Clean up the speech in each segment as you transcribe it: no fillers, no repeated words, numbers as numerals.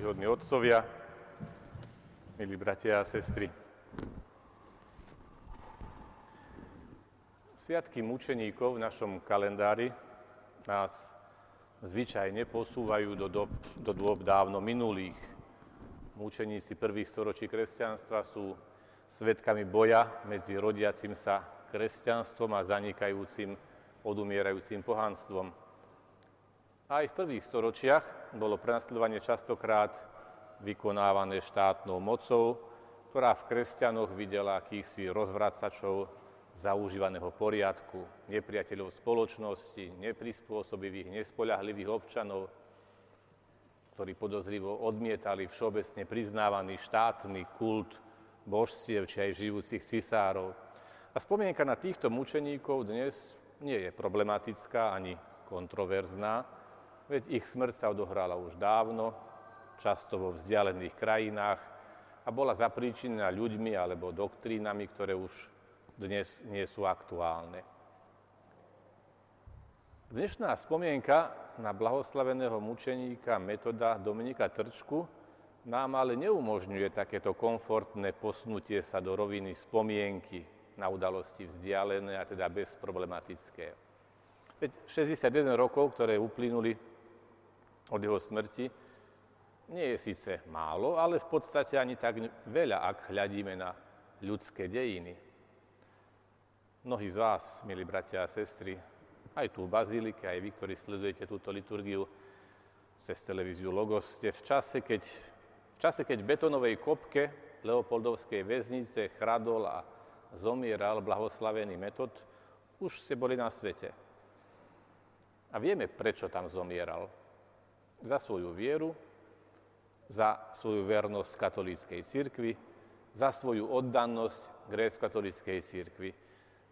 úctyhodní otcovia, milí bratia a sestry. Sviatky mučeníkov v našom kalendári nás zvyčajne posúvajú do dôb dávno minulých. Mučeníci prvých storočí kresťanstva sú svedkami boja medzi rodiacim sa kresťanstvom a zanikajúcim, odumierajúcim pohanstvom. Aj v prvých storočiach bolo prenasledovanie častokrát vykonávané štátnou mocou, ktorá v kresťanoch videla akýchsi rozvracačov zaužívaného poriadku, nepriateľov spoločnosti, neprispôsobivých, nespoľahlivých občanov, ktorí podozrivo odmietali všeobecne priznávaný štátny kult božstiev či aj žijúcich cisárov. A spomienka na týchto mučeníkov dnes nie je problematická ani kontroverzná, veď ich smrť sa odohrala už dávno, často vo vzdialených krajinách a bola zapríčinená ľuďmi alebo doktrínami, ktoré už dnes nie sú aktuálne. Dnešná spomienka na blahoslaveného mučeníka Metóda Dominika Trčku nám ale neumožňuje takéto komfortné posunutie sa do roviny spomienky na udalosti vzdialené a teda bezproblematické. Veď 61 rokov, ktoré uplynuli od jeho smrti, nie je síce málo, ale v podstate ani tak veľa, ak hľadíme na ľudské dejiny. Mnohí z vás, milí bratia a sestry, aj tu v Bazílike, aj vy, ktorí sledujete túto liturgiu cez televíziu Logos, ste v čase, keď v betonovej kopke Leopoldovskej väznice chradol a zomieral blahoslavený Metód, už ste boli na svete. A vieme, prečo tam zomieral. Za svoju vieru, za svoju vernosť katolíckej cirkvi, za svoju oddanosť grécko-katolíckej cirkvi.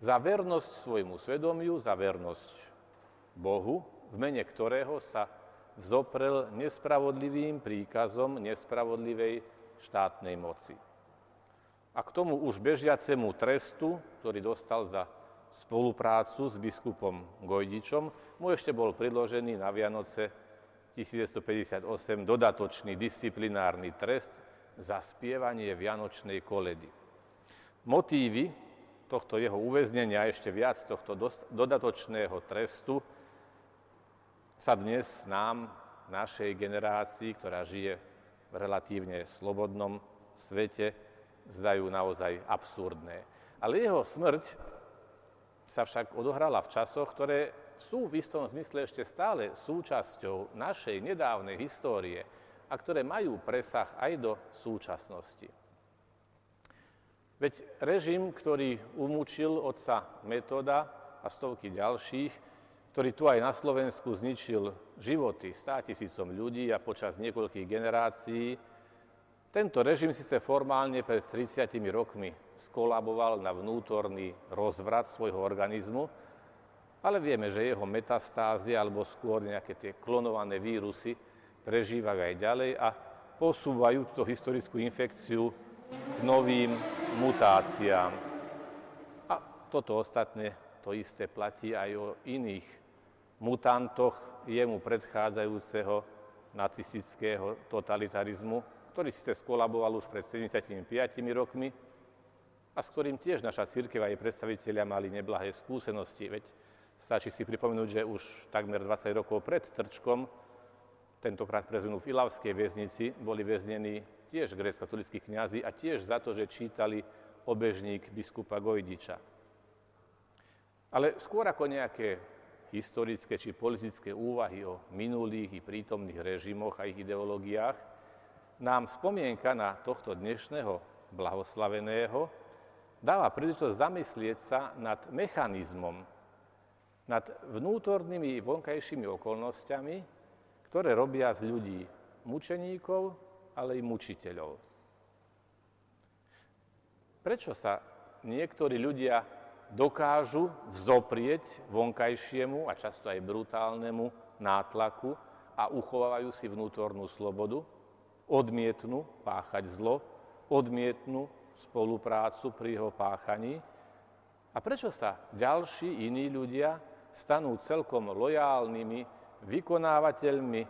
Za vernosť svojmu svedomiu, za vernosť Bohu, v mene ktorého sa vzoprel nespravodlivým príkazom nespravodlivej štátnej moci. A k tomu už bežiacemu trestu, ktorý dostal za spoluprácu s biskupom Gojdičom, mu ešte bol priložený na Vianoce 1958 dodatočný disciplinárny trest za spievanie vianočnej koledy. Motívy tohto jeho uväznenia a ešte viac tohto dodatočného trestu sa dnes nám, našej generácii, ktorá žije v relatívne slobodnom svete, zdajú naozaj absurdné. Ale jeho smrť sa však odohrala v časoch, ktoré sú v istom zmysle ešte stále súčasťou našej nedávnej histórie a ktoré majú presah aj do súčasnosti. Veď režim, ktorý umúčil otca Metóda a stovky ďalších, ktorý tu aj na Slovensku zničil životy 100 000 ľudí a počas niekoľkých generácií, tento režim síce formálne pred 30 rokmi skolaboval na vnútorný rozvrat svojho organizmu, ale vieme, že jeho metastázy alebo skôr nejaké tie klonované vírusy prežívajú aj ďalej a posúvajú túto historickú infekciu k novým mutáciám. A toto ostatné, to isté platí aj o iných mutantoch jemu predchádzajúceho nacistického totalitarizmu, ktorý síce skolaboval už pred 75 rokmi a s ktorým tiež naša cirkev a jej predstavitelia mali neblahé skúsenosti. Veď stačí si pripomenúť, že už takmer 20 rokov pred Trčkom, tentokrát prezvenú v Ilavskej väznici, boli väznení tiež grécko-katolíckí kňazi a tiež za to, že čítali obežník biskupa Gojdiča. Ale skôr ako nejaké historické či politické úvahy o minulých i prítomných režimoch a ich ideológiách, nám spomienka na tohto dnešného blahoslaveného dáva príležitosť zamyslieť sa nad mechanizmom, nad vnútornými i vonkajšími okolnostiami, ktoré robia z ľudí mučeníkov, ale i mučiteľov. Prečo sa niektorí ľudia dokážu vzoprieť vonkajšiemu a často aj brutálnemu nátlaku a uchovávajú si vnútornú slobodu, odmietnú páchať zlo, odmietnú spoluprácu pri jeho páchaní? A prečo sa ďalší iní ľudia stanú celkom lojálnymi vykonávateľmi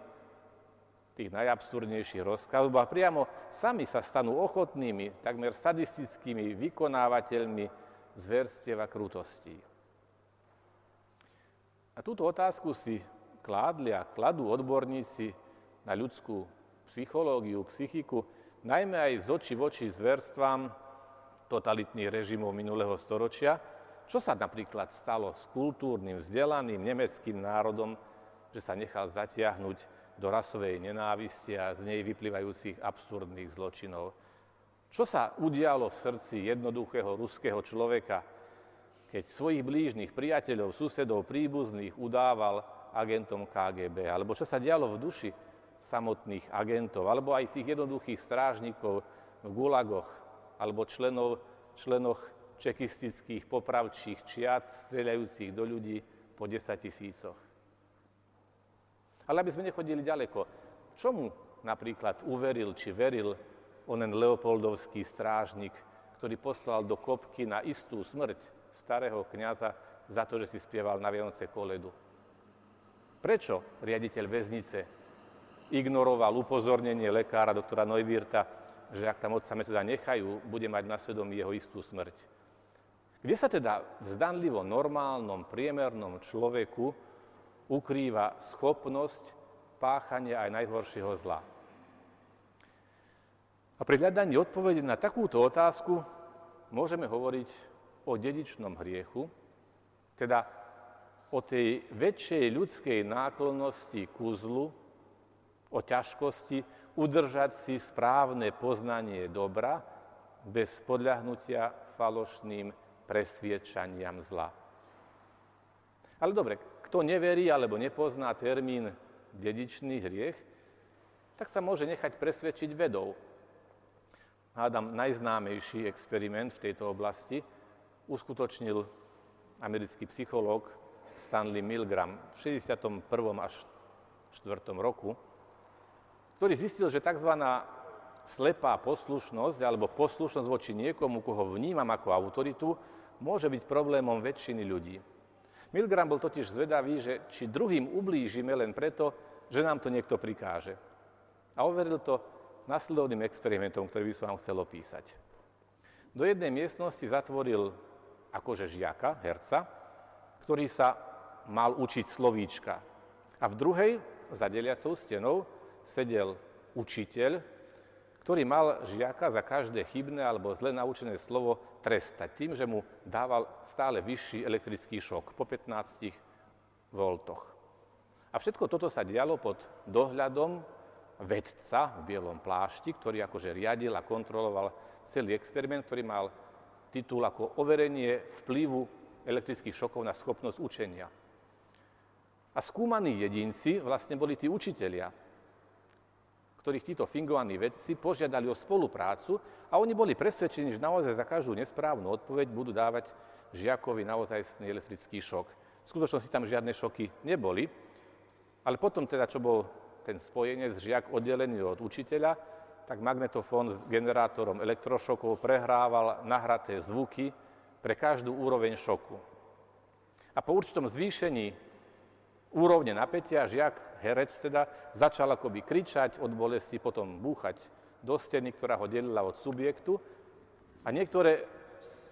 tých najabsurdnejších rozkazov a priamo sami sa stanú ochotnými, takmer sadistickými vykonávateľmi zverstiev a krutostí. A túto otázku si kládli a kladú odborníci na ľudskú psychológiu, psychiku, najmä aj z oči v oči zverstvám totalitných režimov minulého storočia, čo sa napríklad stalo s kultúrnym, vzdelaným nemeckým národom, že sa nechal zatiahnuť do rasovej nenávisti a z nej vyplývajúcich absurdných zločinov. Čo sa udialo v srdci jednoduchého ruského človeka, keď svojich blížnych priateľov, susedov, príbuzných udával agentom KGB? Alebo čo sa dialo v duši samotných agentov, alebo aj tých jednoduchých strážnikov v gulagoch, alebo členoch čekistických popravčích čiat, strieľajúcich do ľudí po 10 000. Ale aby sme nechodili ďaleko, čomu napríklad uveril či veril onen leopoldovský strážnik, ktorý poslal do kopky na istú smrť starého kňaza za to, že si spieval na Vianoce koledu? Prečo riaditeľ väznice ignoroval upozornenie lekára doktora Neuwirta, že ak tam otca Metóda nechajú, bude mať na svedomí jeho istú smrť? Kde sa teda v zdanlivo normálnom, priemernom človeku ukrýva schopnosť páchania aj najhoršieho zla? A pri hľadaní odpovede na takúto otázku môžeme hovoriť o dedičnom hriechu, teda o tej väčšej ľudskej náklonnosti ku zlu, o ťažkosti udržať si správne poznanie dobra bez podľahnutia falošným presviedčaniam zla. Ale dobre, kto neverí alebo nepozná termín dedičný hriech, tak sa môže nechať presvedčiť vedou. Hádam, najznámejší experiment v tejto oblasti uskutočnil americký psychológ Stanley Milgram v 61. až 4. roku, ktorý zistil, že tzv. Slepá poslušnosť alebo poslušnosť voči niekomu, koho vnímam ako autoritu, môže byť problémom väčšiny ľudí. Milgram bol totiž zvedavý, že či druhým ublížime len preto, že nám to niekto prikáže. A overil to nasledovným experimentom, ktorý by som vám chcel opísať. Do jednej miestnosti zatvoril akože žiaka, herca, ktorý sa mal učiť slovíčka. A v druhej, za deliacou stenou, sedel učiteľ, ktorý mal žiaka za každé chybné alebo zle naučené slovo trestať tým, že mu dával stále vyšší elektrický šok po 15 voltoch. A všetko toto sa dialo pod dohľadom vedca v bielom plášti, ktorý akože riadil a kontroloval celý experiment, ktorý mal titul ako overenie vplyvu elektrických šokov na schopnosť učenia. A skúmaní jedinci vlastne boli tí učitelia, ktorých títo fingovaní vedci požiadali o spoluprácu a oni boli presvedčení, že naozaj za každú nesprávnu odpoveď budú dávať žiakovi naozajstný elektrický šok. V skutočnosti tam žiadne šoky neboli, ale potom teda, čo bol ten spojenec, žiak oddelený od učiteľa, tak magnetofón s generátorom elektrošokov prehrával nahraté zvuky pre každú úroveň šoku. A po určitom zvýšení úrovne napätia žiak, herec teda, začal akoby kričať od bolesti, potom búchať do steny, ktorá ho delila od subjektu. A niektoré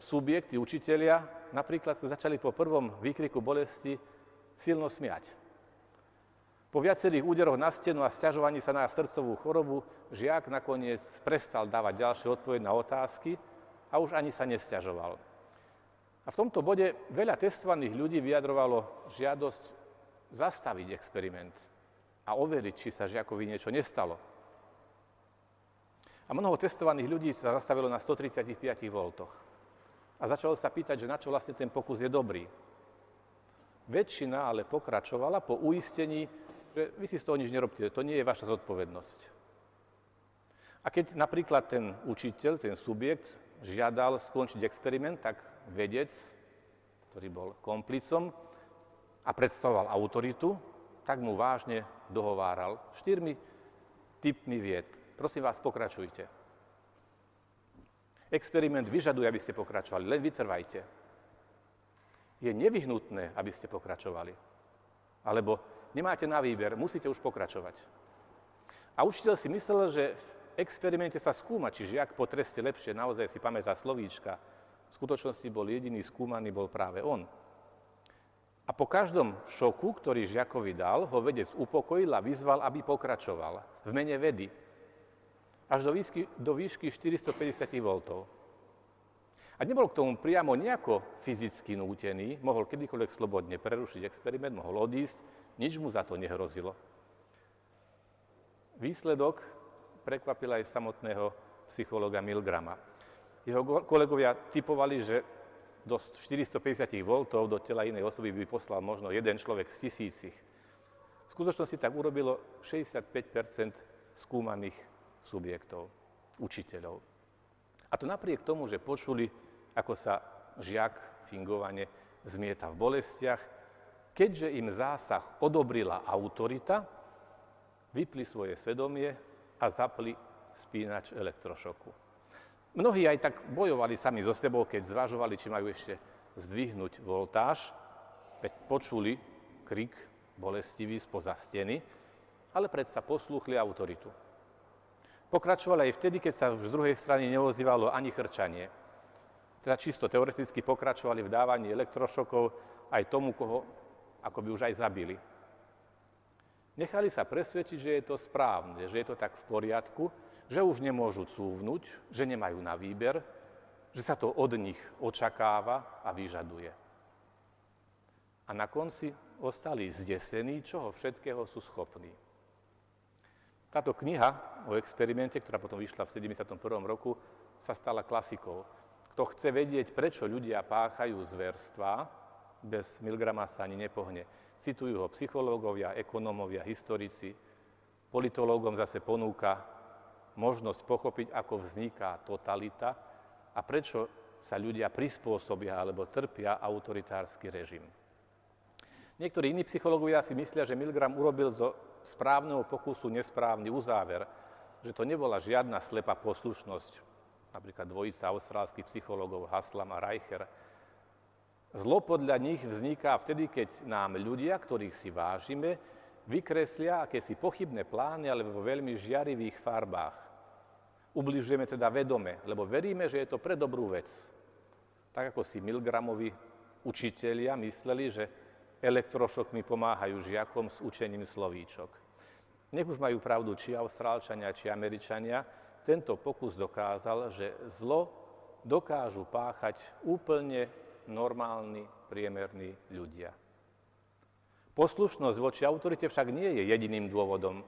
subjekty, učitelia, napríklad sa začali po prvom výkriku bolesti silno smiať. Po viacerých úderoch na stenu a sťažovaní sa na srdcovú chorobu žiak nakoniec prestal dávať ďalšie odpovede na otázky a už ani sa nesťažoval. A v tomto bode veľa testovaných ľudí vyjadrovalo žiadosť zastaviť experiment a overiť, či sa žiakovi niečo nestalo. A mnoho testovaných ľudí sa zastavilo na 135 voltoch. A začalo sa pýtať, že na čo vlastne ten pokus je dobrý. Väčšina ale pokračovala po uistení, že vy si z toho nič nerobte, to nie je vaša zodpovednosť. A keď napríklad ten učiteľ, ten subjekt, žiadal skončiť experiment, tak vedec, ktorý bol komplicom a predstavoval autoritu, tak mu vážne dohováral 4 typmi vied. Prosím vás, pokračujte. Experiment vyžaduje, aby ste pokračovali, len vytrvajte. Je nevyhnutné, aby ste pokračovali. Alebo nemáte na výber, musíte už pokračovať. A A učiteľ si myslel, že v experimente sa skúma, či žiak po treste lepšie naozaj si pamätá slovíčka. V skutočnosti bol jediný skúmaný, bol práve on. A po každom šoku, ktorý žiakovi dal, ho vedec upokojil a vyzval, aby pokračoval v mene vedy. Až do výšky 450 V. A nebol k tomu priamo nejako fyzicky nútený, mohol kedykoľvek slobodne prerušiť experiment, mohol odísť, nič mu za to nehrozilo. Výsledok prekvapil aj samotného psychologa Milgrama. Jeho kolegovia tipovali, že do 450 V do tela inej osoby by poslal možno jeden človek z tisícich. V skutočnosti tak urobilo 65% skúmaných subjektov, učiteľov. A to napriek tomu, že počuli, ako sa žiak fingovane zmieta v bolestiach, keďže im zásah odobrila autorita, vypli svoje svedomie a zapli spínač elektrošoku. Mnohí aj tak bojovali sami so sebou, keď zvažovali, či majú ešte zdvihnúť voltáž, veď počuli krik bolestivý spoza steny, ale predsa poslúchli autoritu. Pokračovali aj vtedy, keď sa z druhej strany neozývalo ani chrčanie. Teda čisto teoreticky pokračovali v dávaní elektrošokov aj tomu, koho akoby už aj zabili. Nechali sa presvedčiť, že je to správne, že je to tak v poriadku, že už nemôžu cúvnuť, že nemajú na výber, že sa to od nich očakáva a vyžaduje. A na konci ostali zdesení, čoho všetkého sú schopní. Táto kniha o experimente, ktorá potom vyšla v 71. roku, sa stala klasikou. Kto chce vedieť, prečo ľudia páchajú zverstvá, bez Milgrama sa ani nepohne. Citujú ho psychológovia, ekonómovia, historici. Politológom zase ponúka možnosť pochopiť, ako vzniká totalita a prečo sa ľudia prispôsobia alebo trpia autoritársky režim. Niektorí iní psychológovia si myslia, že Milgram urobil zo správneho pokusu nesprávny uzáver, že to nebola žiadna slepá poslušnosť, napríklad dvojica austrálskych psychológov Haslam a Reicher. Zlo podľa nich vzniká vtedy, keď nám ľudia, ktorých si vážime, vykreslia akési pochybné plány, ale vo veľmi žiarivých farbách. Ubližujeme teda vedome, lebo veríme, že je to pre dobrú vec. Tak ako si Milgramovi učitelia mysleli, že elektrošokmi pomáhajú žiakom s učením slovíčok. Nech už majú pravdu či Austrálčania, či Američania, tento pokus dokázal, že zlo dokážu páchať úplne normálni, priemerní ľudia. Poslušnosť voči autorite však nie je jediným dôvodom,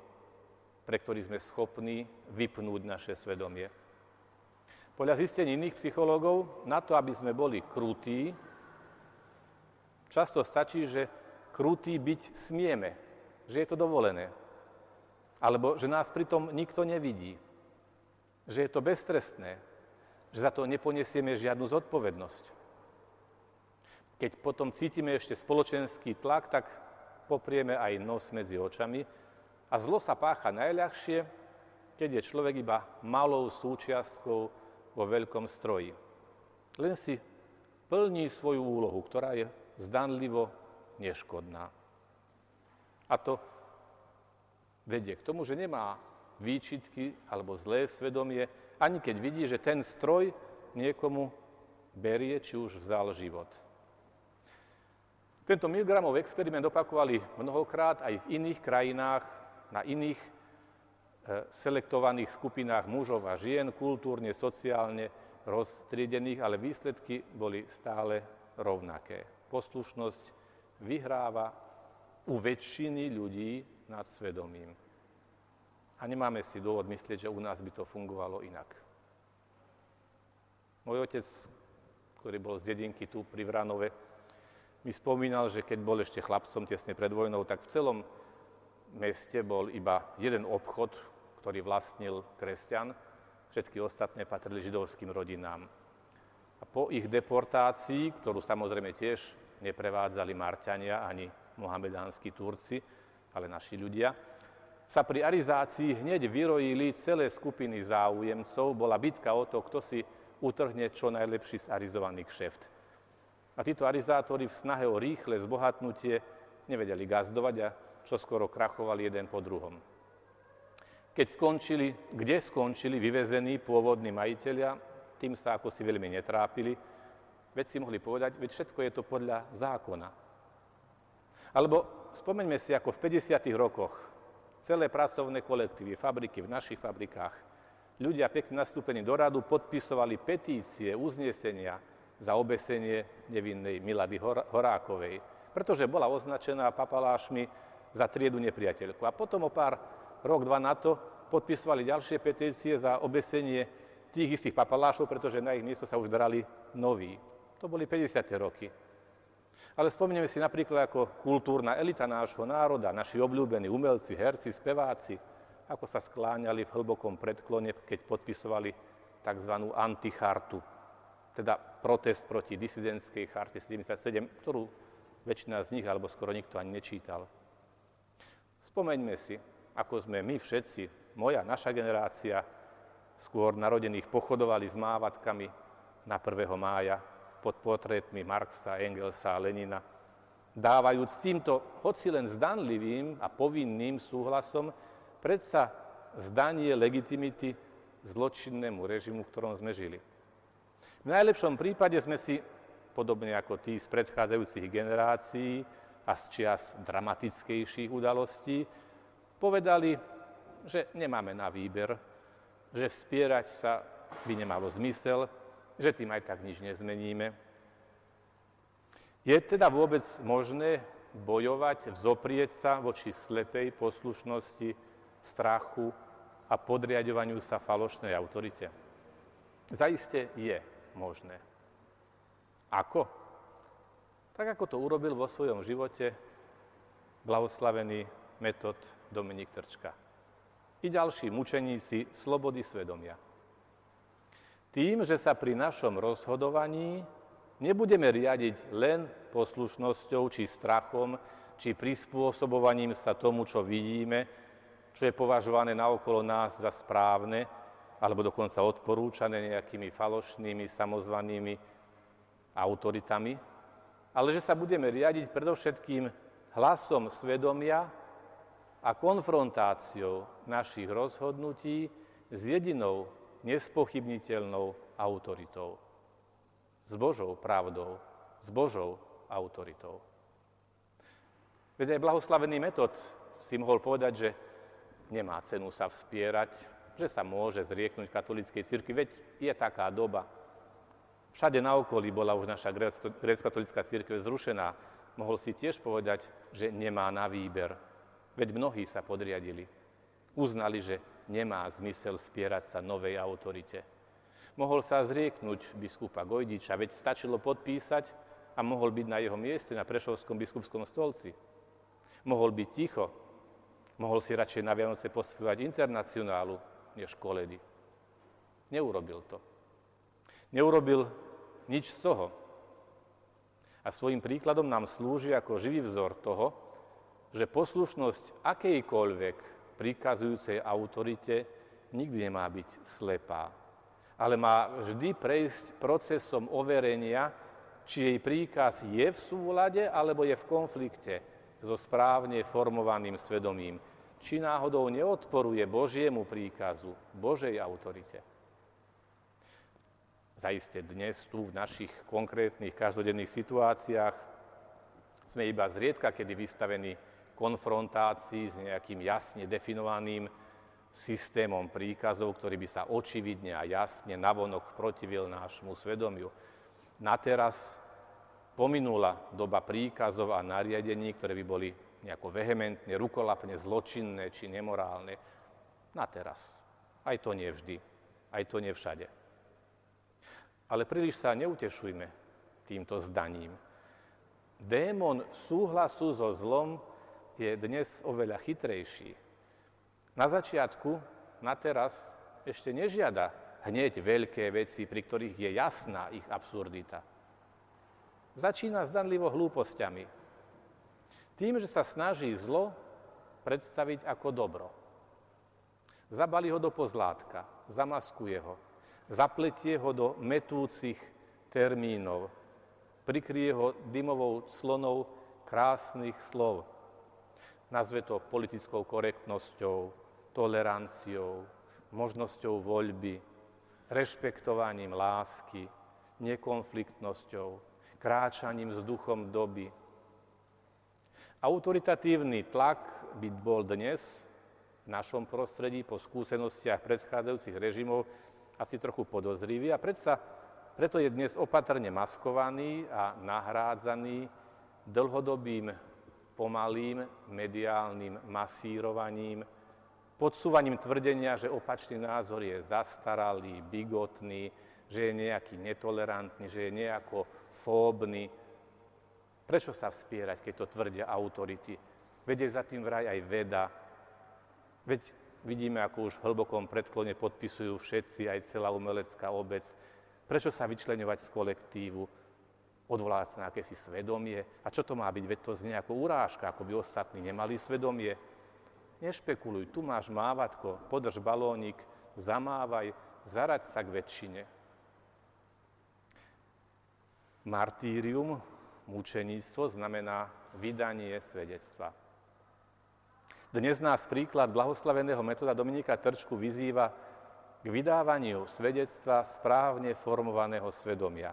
pre ktorý sme schopní vypnúť naše svedomie. Podľa zistení iných psychológov, na to, aby sme boli krutí, často stačí, že krutí byť smieme, že je to dovolené, alebo že nás pritom nikto nevidí, že je to beztrestné, že za to neponesieme žiadnu zodpovednosť. Keď potom cítime ešte spoločenský tlak, tak poprieme aj nos medzi očami a zlo sa pácha najľahšie, keď je človek iba malou súčiastkou vo veľkom stroji. Len si plní svoju úlohu, ktorá je zdanlivo neškodná. A to vedie k tomu, že nemá výčitky alebo zlé svedomie, ani keď vidí, že ten stroj niekomu berie, či už vzal život. Tento Milgramov experiment opakovali mnohokrát aj v iných krajinách, na iných selektovaných skupinách mužov a žien, kultúrne, sociálne roztriedených, ale výsledky boli stále rovnaké. Poslušnosť vyhráva u väčšiny ľudí nad svedomím. A nemáme si dôvod myslieť, že u nás by to fungovalo inak. Môj otec, ktorý bol z dedinky tu pri Vranove, mi spomínal, že keď bol ešte chlapcom tesne pred vojnou, tak v celom meste bol iba jeden obchod, ktorý vlastnil kresťan. Všetky ostatné patrili židovským rodinám. A po ich deportácii, ktorú samozrejme tiež neprevádzali Marťania ani mohamedánsky Turci, ale naši ľudia, sa pri arizácii hneď vyrojili celé skupiny záujemcov. Bola bitka o to, kto si utrhne čo najlepší z arizovaných kšeft. A títo arizátori v snahe o rýchle zbohatnutie nevedeli gazdovať a čoskoro krachovali jeden po druhom. Keď skončili, kde skončili vyvezení pôvodní majiteľia, tým sa ako si veľmi netrápili, veď si mohli povedať, veď všetko je to podľa zákona. Alebo spomeňme si, ako v 50. rokoch celé pracovné kolektívy, fabriky v našich fabrikách, ľudia pekne nastúpení do radu podpisovali petície, uznesenia za obesenie nevinnej Milady Horákovej, pretože bola označená papalášmi za triedu nepriateľku. A potom o pár rok, dva na to podpisovali ďalšie petície za obesenie tých istých papalášov, pretože na ich miesto sa už drali noví. To boli 50. roky. Ale spomenieme si napríklad, ako kultúrna elita nášho národa, naši obľúbení umelci, herci, speváci, ako sa skláňali v hlbokom predklone, keď podpisovali tzv. Antichartu, teda protest proti disidentskej charte 77, ktorú väčšina z nich, alebo skoro nikto ani nečítal. Spomeňme si, ako sme my všetci, moja, naša generácia, skôr narodených pochodovali s mávatkami na 1. mája pod portrétmi Marxa, Engelsa a Lenina, dávajúc týmto hoci len zdanlivým a povinným súhlasom predsa zdanie legitimity zločinnému režimu, v ktorom sme žili. V najlepšom prípade sme si, podobne ako tí z predchádzajúcich generácií a z čias dramatickejších udalostí, povedali, že nemáme na výber, že vspierať sa by nemalo zmysel, že tým aj tak nič nezmeníme. Je teda vôbec možné bojovať, vzoprieť sa voči slepej poslušnosti, strachu a podriaďovaniu sa falošnej autorite? Zaiste je možné. Ako? Tak ako to urobil vo svojom živote blahoslavený Metód Dominik Trčka i ďalší mučeníci slobody svedomia. Tým, že sa pri našom rozhodovaní nebudeme riadiť len poslušnosťou, či strachom, či prispôsobovaním sa tomu, čo vidíme, čo je považované naokolo nás za správne, alebo dokonca odporúčané nejakými falošnými, samozvanými autoritami, ale že sa budeme riadiť predovšetkým hlasom svedomia a konfrontáciou našich rozhodnutí s jedinou nespochybniteľnou autoritou. S Božou pravdou, s Božou autoritou. Veď aj blahoslavený Metód si mohol povedať, že nemá cenu sa vspierať, že sa môže zrieknúť katolíckej cirkvi, veď je taká doba. Všade na okolí bola už naša grécko-katolícka cirkev zrušená. Mohol si tiež povedať, že nemá na výber. Veď mnohí sa podriadili. Uznali, že nemá zmysel spierať sa novej autorite. Mohol sa zrieknúť biskupa Gojdiča, veď stačilo podpísať a mohol byť na jeho mieste na Prešovskom biskupskom stolci. Mohol byť ticho. Mohol si radšej na Vianoce pospievať Internacionálu, než koledy. Neurobil to. Neurobil nič z toho. A svojím príkladom nám slúži ako živý vzor toho, že poslušnosť akejkoľvek prikazujúcej autorite nikdy nemá byť slepá, ale má vždy prejsť procesom overenia, či jej príkaz je v súlade alebo je v konflikte so správne formovaným svedomím, či náhodou neodporuje Božiemu príkazu, Božej autorite. Zaiste dnes tu v našich konkrétnych každodenných situáciách sme iba zriedka kedy vystavení konfrontácii s nejakým jasne definovaným systémom príkazov, ktorý by sa očividne a jasne navonok protivil nášmu svedomiu. Nateraz pominula doba príkazov a nariadení, ktoré by boli nejako vehementne, rukolapne, zločinné či nemorálne. Nateraz. Aj to nie vždy. Aj to nie všade. Ale príliš sa neutešujme týmto zdaním. Démon súhlasu so zlom je dnes oveľa chytrejší. Na začiatku, na teraz, ešte nežiada hneď veľké veci, pri ktorých je jasná ich absurdita. Začína zdanlivo hlúpostiami. Tým, že sa snaží zlo predstaviť ako dobro. Zabali ho do pozlátka, zamaskuje ho, zapletie ho do metúcich termínov, prikrie ho dymovou clonou krásnych slov. Nazve to politickou korektnosťou, toleranciou, možnosťou voľby, rešpektovaním lásky, nekonfliktnosťou, kráčaním s duchom doby. Autoritatívny tlak by bol dnes v našom prostredí po skúsenostiach predchádzajúcich režimov asi trochu podozrivý a preto je dnes opatrne maskovaný a nahrádzaný dlhodobým, pomalým mediálnym masírovaním, podsúvaním tvrdenia, že opačný názor je zastaralý, bigotný, že je nejaký netolerantný, že je nejako fóbny. Prečo sa vspierať, keď to tvrdia autority? Veď je za tým vraj aj veda. Veď vidíme, ako už v hlbokom predklone podpisujú všetci, aj celá umelecká obec. Prečo sa vyčleňovať z kolektívu, odvolávať sa na akési svedomie? A čo to má byť? Veď to znie ako urážka, ako by ostatní nemali svedomie. Nešpekuluj, tu máš mávatko, podrž balónik, zamávaj, zaraď sa k väčšine. Martýrium, mučeníctvo, znamená vydanie svedectva. Dnes nás príklad blahoslaveného Metóda Dominika Trčku vyzýva k vydávaniu svedectva správne formovaného svedomia,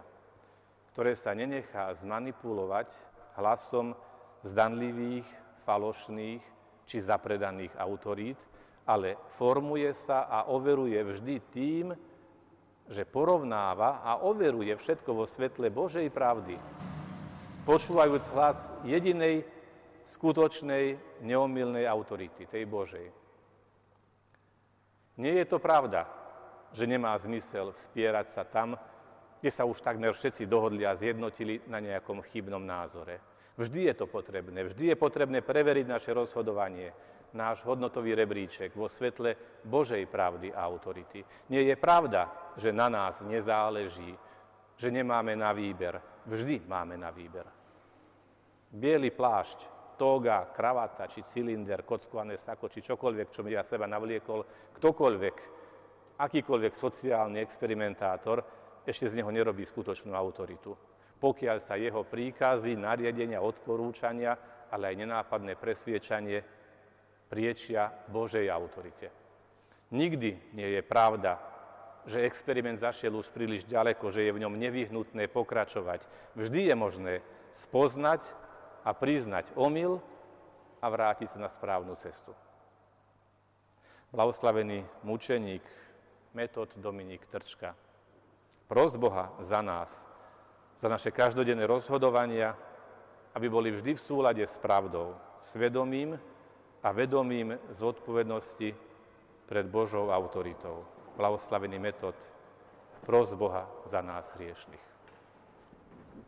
ktoré sa nenechá zmanipulovať hlasom zdanlivých, falošných či zapredaných autorít, ale formuje sa a overuje vždy tým, že porovnáva a overuje všetko vo svetle Božej pravdy, počúvajúc hlas jedinej, skutočnej, neomylnej autority, tej Božej. Nie je to pravda, že nemá zmysel vspierať sa tam, kde sa už takmer všetci dohodli a zjednotili na nejakom chybnom názore. Vždy je to potrebné. Vždy je potrebné preveriť naše rozhodovanie, náš hodnotový rebríček vo svetle Božej pravdy a autority. Nie je pravda, že na nás nezáleží, že nemáme na výber. Vždy máme na výber. Bielý plášť, tóga, kravata či cylinder, kockované sako či čokoľvek, čo mi ja seba navliekol, ktokoľvek, akýkoľvek sociálny experimentátor, ešte z neho nerobí skutočnú autoritu. Pokiaľ sa jeho príkazy, nariadenia, odporúčania, ale aj nenápadné presviečanie priečia Božej autorite. Nikdy nie je pravda, že experiment zašiel už príliš ďaleko, že je v ňom nevyhnutné pokračovať. Vždy je možné spoznať a priznať omyl a vrátiť sa na správnu cestu. Blahoslavený mučeník Metód Dominik Trčka. Pros Boha za nás, za naše každodenné rozhodovania, aby boli vždy v súlade s pravdou, svedomím a vedomím zodpovednosti pred Božou autoritou. Blahoslavený Metód, pros Boha za nás hriešnych.